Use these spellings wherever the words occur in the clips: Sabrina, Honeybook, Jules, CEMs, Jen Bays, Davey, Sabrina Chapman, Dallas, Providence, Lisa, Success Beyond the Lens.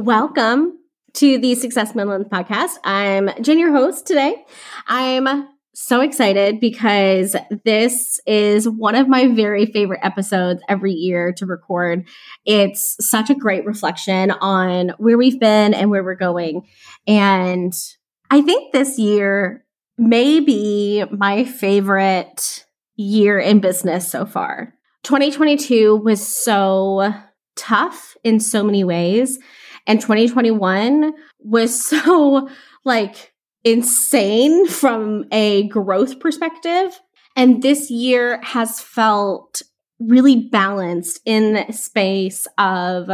Welcome to the Success Beyond the Lens podcast. I'm Jen, your host today. I'm so excited because this is one of my very favorite episodes every year to record. It's such a great reflection on where we've been and where we're going. And I think this year may be my favorite year in business so far. 2022 was so tough in so many ways. And 2021 was so insane from a growth perspective. And this year has felt really balanced in the space of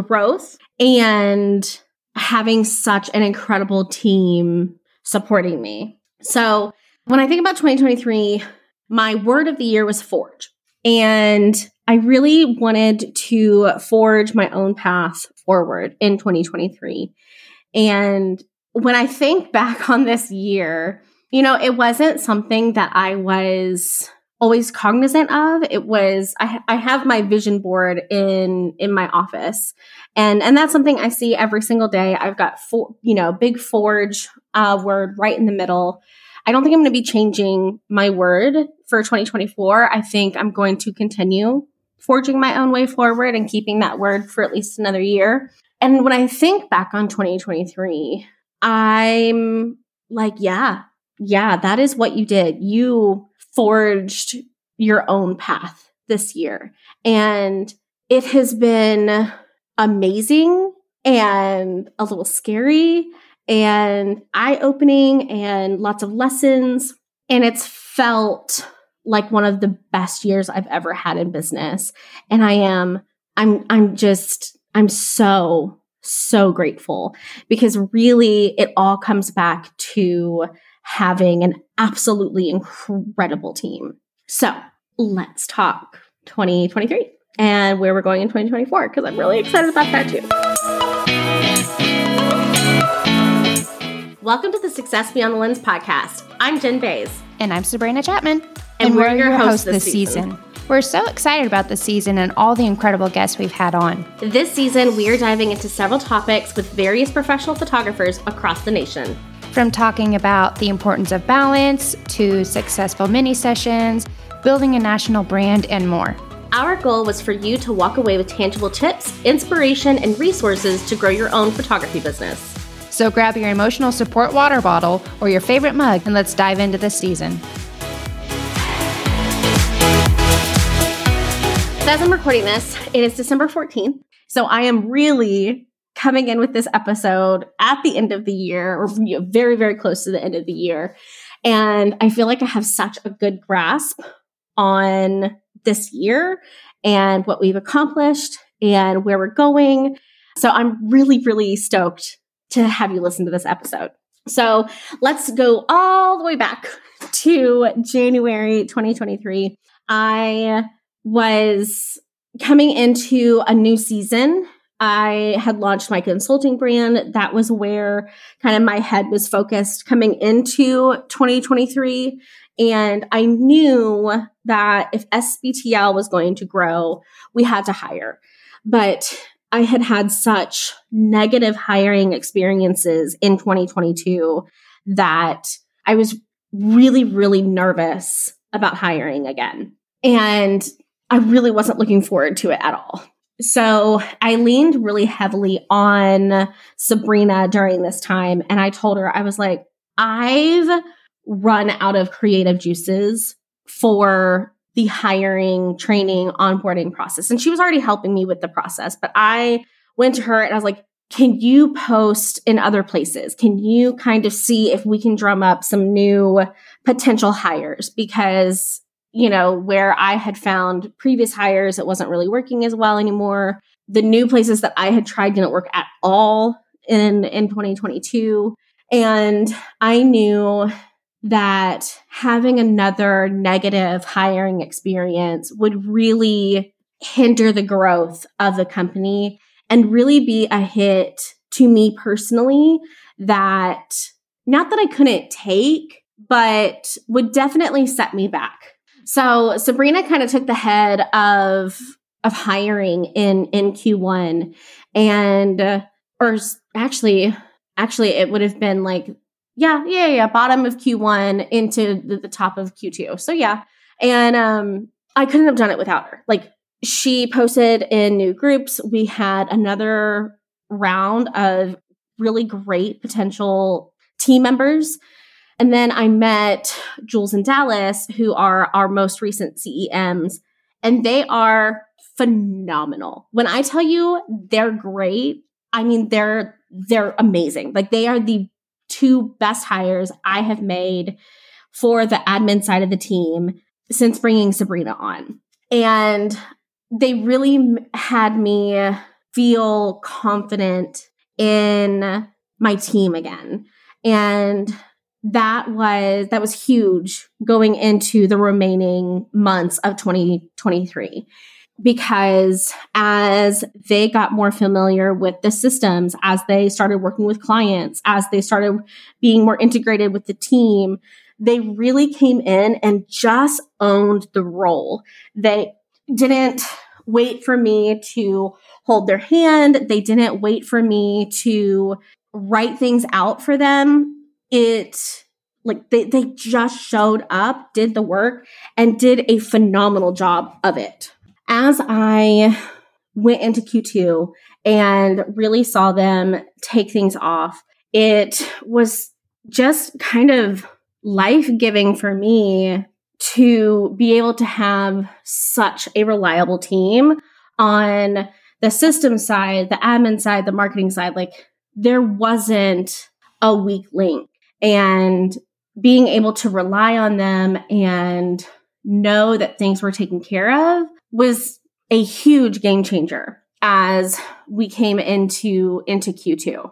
growth and having such an incredible team supporting me. So when I think about 2023, my word of the year was forge. And I really wanted to forge my own path forward in 2023. And when I think back on this year, it wasn't something that I was always cognizant of. It was, I have my vision board in my office. And that's something I see every single day. I've got, big forge word right in the middle. I don't think I'm going to be changing my word for 2024. I think I'm going to continue forging my own way forward and keeping that word for at least another year. And when I think back on 2023, I'm like, yeah, that is what you did. You forged your own path this year. And it has been amazing and a little scary and eye-opening and lots of lessons. And it's felt like one of the best years I've ever had in business. And I'm so grateful, because really it all comes back to having an absolutely incredible team. So let's talk 2023 and where we're going in 2024, because I'm really excited about that too. Welcome to the Success Beyond the Lens podcast. I'm Jen Bays. And I'm Sabrina Chapman. And we're your hosts this season. We're so excited about this season and all the incredible guests we've had on. This season, we are diving into several topics with various professional photographers across the nation. From talking about the importance of balance to successful mini sessions, building a national brand, and more. Our goal was for you to walk away with tangible tips, inspiration, and resources to grow your own photography business. So grab your emotional support water bottle or your favorite mug and let's dive into this season. As I'm recording this, it is December 14th. So I am really coming in with this episode at the end of the year, or very, very close to the end of the year. And I feel like I have such a good grasp on this year and what we've accomplished and where we're going. So I'm really, really stoked to have you listen to this episode. So let's go all the way back to January 2023. I was coming into a new season. I had launched my consulting brand. That was where kind of my head was focused coming into 2023. And I knew that if SBTL was going to grow, we had to hire. But I had had such negative hiring experiences in 2022 that I was really, really nervous about hiring again. And I really wasn't looking forward to it at all. So I leaned really heavily on Sabrina during this time. And I told her, I was like, I've run out of creative juices for the hiring, training, onboarding process. And she was already helping me with the process. But I went to her and I was like, can you post in other places? Can you kind of see if we can drum up some new potential hires? Because where I had found previous hires, it wasn't really working as well anymore. The new places that I had tried didn't work at all in 2022. And I knew that having another negative hiring experience would really hinder the growth of the company and really be a hit to me personally that, not that I couldn't take, but would definitely set me back. So Sabrina kind of took the head of hiring in Q1, and or actually it would have been like, bottom of Q1 into the top of Q2. So yeah. And I couldn't have done it without her. Like, she posted in new groups. We had another round of really great potential team members. And then I met Jules and Dallas, who are our most recent CEMs, and they are phenomenal. When I tell you they're great, I mean, they're amazing. Like, they are the two best hires I have made for the admin side of the team since bringing Sabrina on. And they really had me feel confident in my team again. And that was huge going into the remaining months of 2023, because as they got more familiar with the systems, as they started working with clients, as they started being more integrated with the team, they really came in and just owned the role. They didn't wait for me to hold their hand. They didn't wait for me to write things out for them. They just showed up, did the work, and did a phenomenal job of it. As I went into Q2 and really saw them take things off, it was just kind of life-giving for me to be able to have such a reliable team on the system side, the admin side, the marketing side. Like, there wasn't a weak link, and being able to rely on them and know that things were taken care of was a huge game changer as we came into Q2.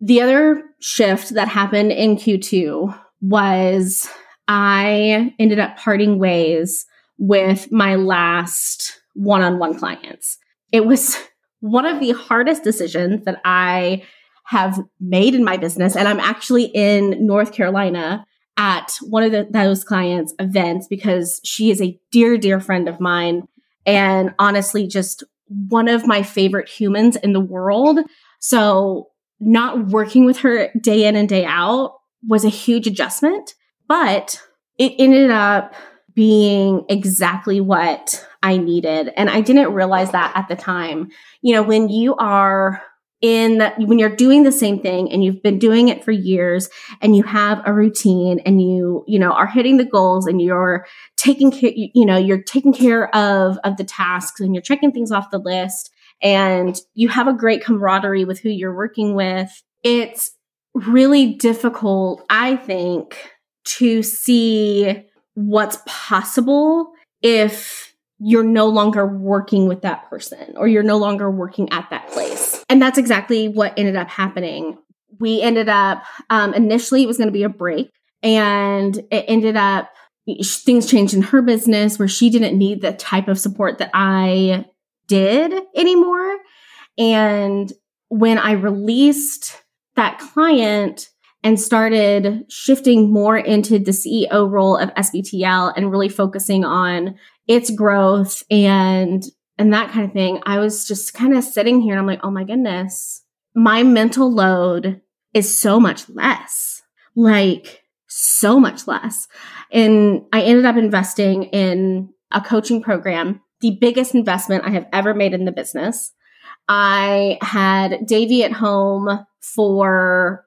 The other shift that happened in Q2 was I ended up parting ways with my last one-on-one clients. It was one of the hardest decisions that I have made in my business. And I'm actually in North Carolina at one of those clients' events because she is a dear, dear friend of mine. And honestly, just one of my favorite humans in the world. So not working with her day in and day out was a huge adjustment, but it ended up being exactly what I needed. And I didn't realize that at the time. You know, when you are when you're doing the same thing and you've been doing it for years and you have a routine and you are hitting the goals and you're taking care, you're taking care of the tasks and you're checking things off the list and you have a great camaraderie with who you're working with, it's really difficult, I think, to see what's possible if you're no longer working with that person or you're no longer working at that place. And that's exactly what ended up happening. We ended up, initially it was going to be a break, and it ended up, things changed in her business where she didn't need the type of support that I did anymore. And when I released that client and started shifting more into the CEO role of SBTL and really focusing on its growth and that kind of thing, I was just kind of sitting here and I'm like, oh my goodness, my mental load is so much less, And I ended up investing in a coaching program, the biggest investment I have ever made in the business. I had Davey at home I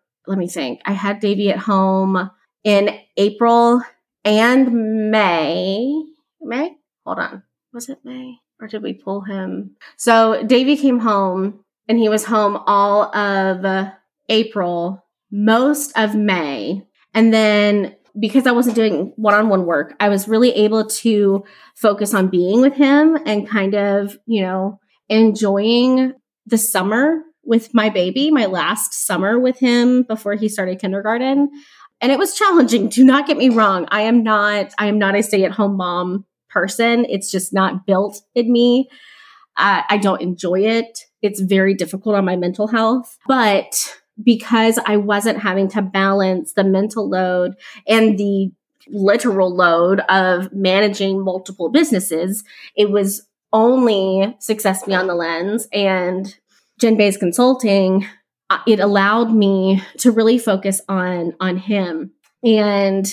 had Davey at home in April and May. May? Hold on. Was it May? Or did we pull him? So Davey came home and he was home all of April, most of May. And then because I wasn't doing one-on-one work, I was really able to focus on being with him and kind of, enjoying the summer with my baby, my last summer with him before he started kindergarten. And it was challenging. Do not get me wrong. I am not a stay-at-home mom person. It's just not built in me. I don't enjoy it. It's very difficult on my mental health. But because I wasn't having to balance the mental load and the literal load of managing multiple businesses, it was only Success Beyond the Lens and Jen Bays Consulting it allowed me to really focus on him. And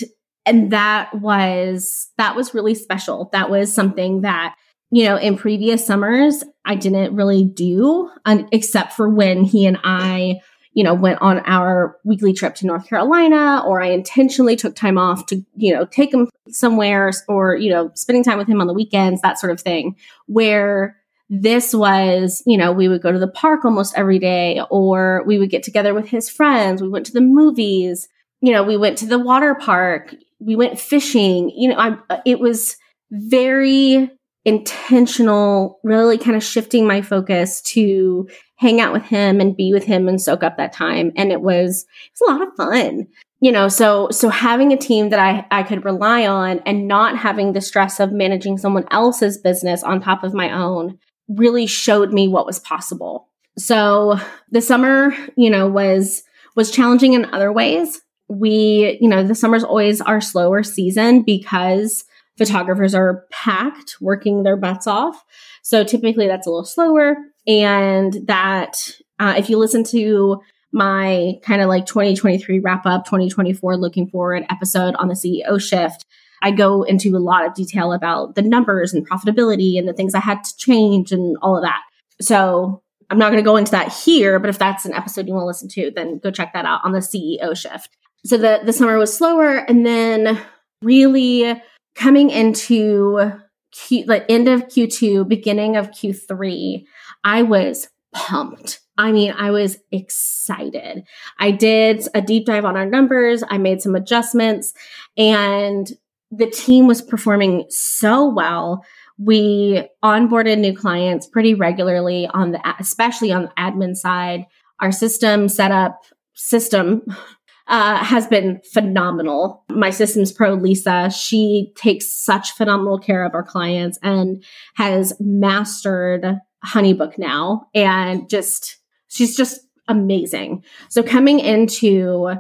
that was really special. That was something that, you know, in previous summers, I didn't really do, except for when he and I, you know, went on our weekly trip to North Carolina, or I intentionally took time off to, you know, take him somewhere, or, you know, spending time with him on the weekends, that sort of thing, where this was, you know, we would go to the park almost every day, or we would get together with his friends. We went to the movies, you know, we went to the water park, we went fishing, you know, it was very intentional, really kind of shifting my focus to hang out with him and be with him and soak up that time. And it was a lot of fun, you know, so having a team that I could rely on and not having the stress of managing someone else's business on top of my own really showed me what was possible. So the summer, you know, was challenging in other ways. We, you know, the summer's always our slower season because photographers are packed, working their butts off. So typically that's a little slower. And that, if you listen to my kind of like 2023 wrap up, 2024 looking forward episode on the CEO shift, I go into a lot of detail about the numbers and profitability and the things I had to change and all of that. So I'm not going to go into that here, but if that's an episode you want to listen to, then go check that out on the CEO shift. So the summer was slower. And then really coming into the end of Q2, beginning of Q3, I was pumped. I mean, I was excited. I did a deep dive on our numbers. I made some adjustments, and the team was performing so well. We onboarded new clients pretty regularly especially on the admin side. Our system has been phenomenal. My systems pro, Lisa, she takes such phenomenal care of our clients and has mastered Honeybook now. And she's just amazing. So coming into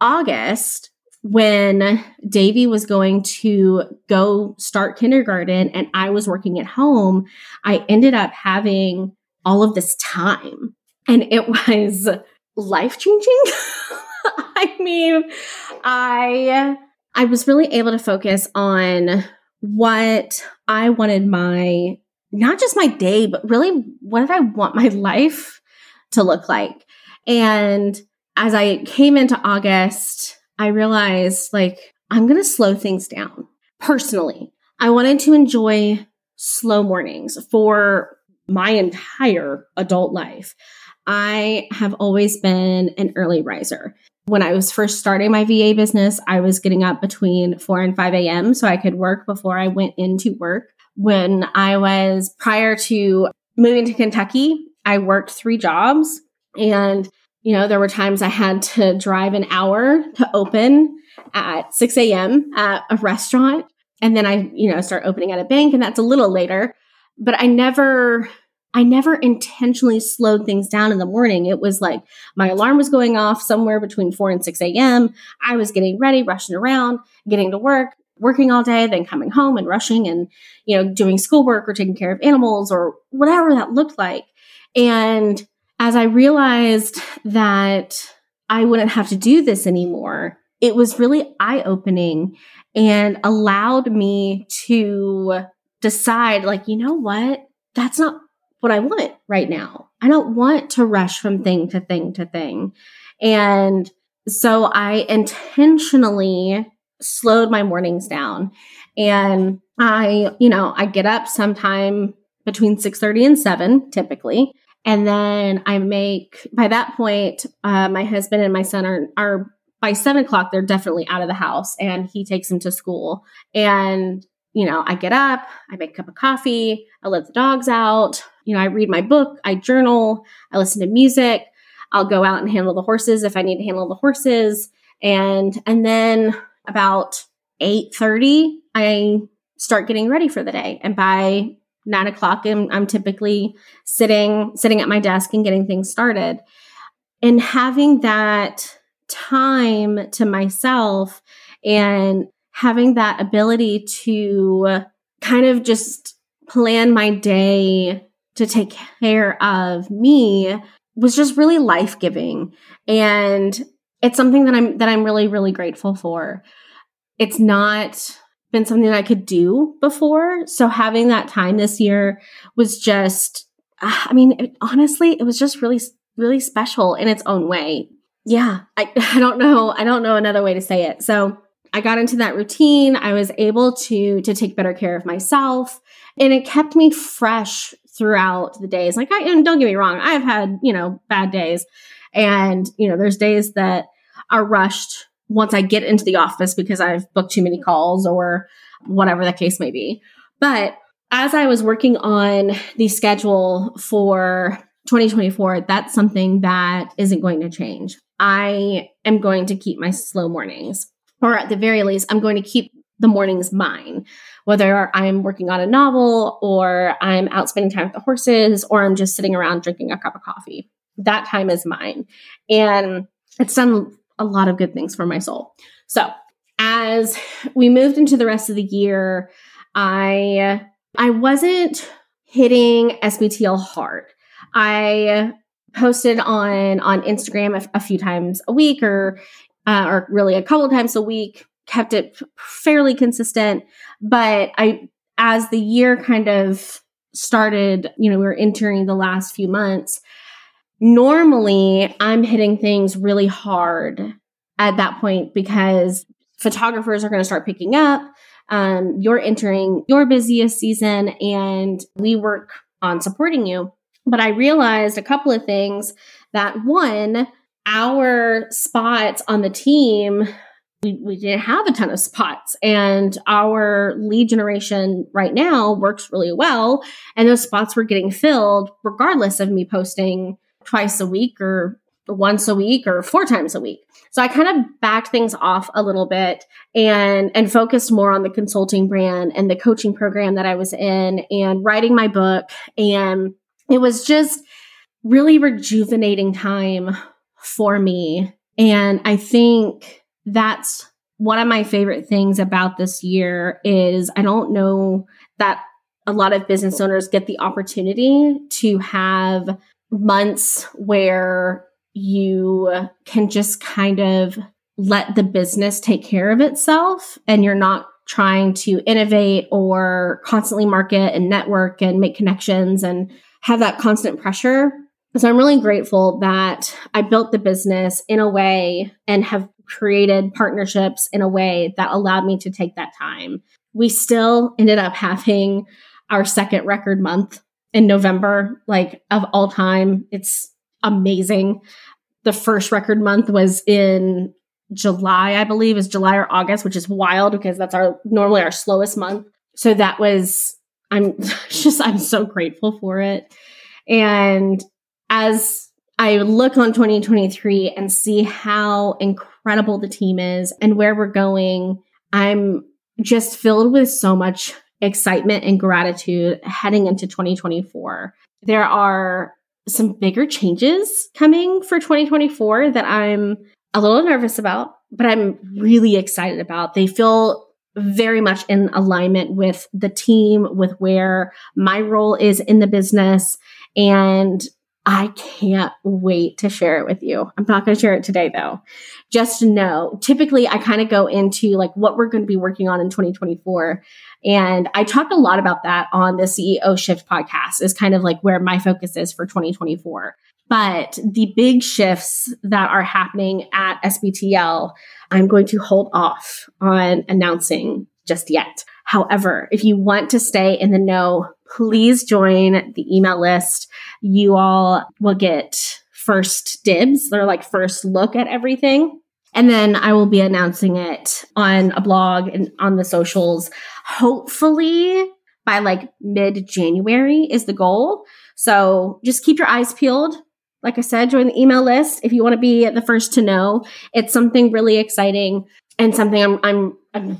August, when Davey was going to go start kindergarten and I was working at home, I ended up having all of this time, and it was life-changing. I mean, I was really able to focus on what I wanted not just my day, but really what did I want my life to look like? And as I came into August, I realized, like, I'm going to slow things down. Personally, I wanted to enjoy slow mornings for my entire adult life. I have always been an early riser. When I was first starting my VA business, I was getting up between 4 and 5 a.m. so I could work before I went into work. When I was, prior to moving to Kentucky, I worked 3 jobs, and, you know, there were times I had to drive an hour to open at 6 a.m. at a restaurant. And then I, you know, start opening at a bank, and that's a little later, but I never intentionally slowed things down in the morning. It was like my alarm was going off somewhere between 4 and 6 a.m. I was getting ready, rushing around, getting to work, working all day, then coming home and rushing and, you know, doing schoolwork or taking care of animals or whatever that looked like. And as I realized that I wouldn't have to do this anymore, it was really eye-opening and allowed me to decide, like, you know what? That's not what I want right now. I don't want to rush from thing to thing to thing. And so I intentionally slowed my mornings down. And I, you know, I get up sometime between 6:30 and 7 typically. And then by that point, my husband and my son are by 7 o'clock, they're definitely out of the house, and he takes them to school. And, you know, I get up, I make a cup of coffee, I let the dogs out, you know, I read my book, I journal, I listen to music, I'll go out and handle the horses if I need to handle the horses. And then about 8:30, I start getting ready for the day. And by 9 o'clock, I'm typically sitting at my desk and getting things started. And having that time to myself and having that ability to kind of just plan my day to take care of me was just really life-giving. And it's something that I'm really, really grateful for. It's not been something that I could do before. So having that time this year was just, I mean, honestly, it was just really, really special in its own way. Yeah. I don't know another way to say it. So I got into that routine. I was able to take better care of myself, and it kept me fresh throughout the days. Like, and don't get me wrong, I've had, bad days, and, there's days that are rushed once I get into the office because I've booked too many calls or whatever the case may be. But as I was working on the schedule for 2024, that's something that isn't going to change. I am going to keep my slow mornings, or at the very least, I'm going to keep the mornings mine, whether I'm working on a novel or I'm out spending time with the horses or I'm just sitting around drinking a cup of coffee. That time is mine. And it's done a lot of good things for my soul. So as we moved into the rest of the year, I wasn't hitting SBTL hard. I posted on Instagram a few times a week or really a couple of times a week, kept it fairly consistent. But as the year kind of started, we were entering the last few months. Normally, I'm hitting things really hard at that point because photographers are going to start picking up. You're entering your busiest season, and we work on supporting you. But I realized a couple of things. That one, our spots on the team, we didn't have a ton of spots, and our lead generation right now works really well. And those spots were getting filled regardless of me posting twice a week or once a week or four times a week. So I kind of backed things off a little bit and focused more on the consulting brand and the coaching program that I was in and writing my book. And it was just really rejuvenating time for me. And I think that's one of my favorite things about this year is I don't know that a lot of business owners get the opportunity to have months where you can just kind of let the business take care of itself and you're not trying to innovate or constantly market and network and make connections and have that constant pressure. So I'm really grateful that I built the business in a way and have created partnerships in a way that allowed me to take that time. We still ended up having our second record month in November, like of all time. It's amazing. The first record month was in July, I believe, is July or August, which is wild because that's normally our slowest month. So that was, I'm so grateful for it. And as I look on 2023 and see how incredible the team is and where we're going, I'm just filled with so much excitement and gratitude heading into 2024. There are some bigger changes coming for 2024 that I'm a little nervous about, but I'm really excited about. They feel very much in alignment with the team, with where my role is in the business. And I can't wait to share it with you. I'm not going to share it today though. Just know, typically I kind of go into like what we're going to be working on in 2024. And I talked a lot about that on the CEO Shift podcast is kind of like where my focus is for 2024. But the big shifts that are happening at SBTL, I'm going to hold off on announcing just yet. However, if you want to stay in the know, please join the email list. You all will get first dibs. They're like first look at everything. And then I will be announcing it on a blog and on the socials, hopefully by like mid-January is the goal. So just keep your eyes peeled. Like I said, join the email list if you want to be the first to know. It's something really exciting and something I'm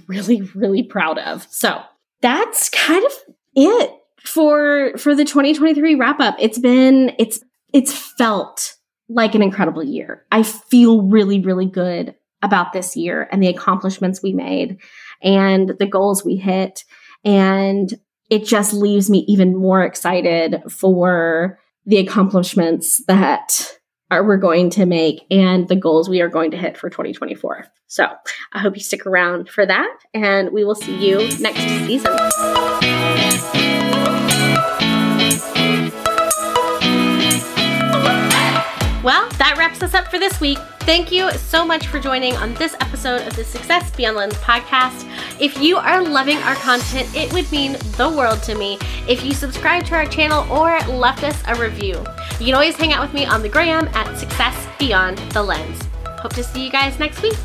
really, really proud of. So that's kind of it for the 2023 wrap up. It's felt like an incredible year. I feel really, really good about this year and the accomplishments we made and the goals we hit. And it just leaves me even more excited for the accomplishments that we're going to make and the goals we are going to hit for 2024. So I hope you stick around for that, and we will see you next season. Well, that wraps us up for this week. Thank you so much for joining on this episode of the Success Beyond the Lens podcast. If you are loving our content, it would mean the world to me if you subscribe to our channel or left us a review. You can always hang out with me on the gram at Success Beyond the Lens. Hope to see you guys next week.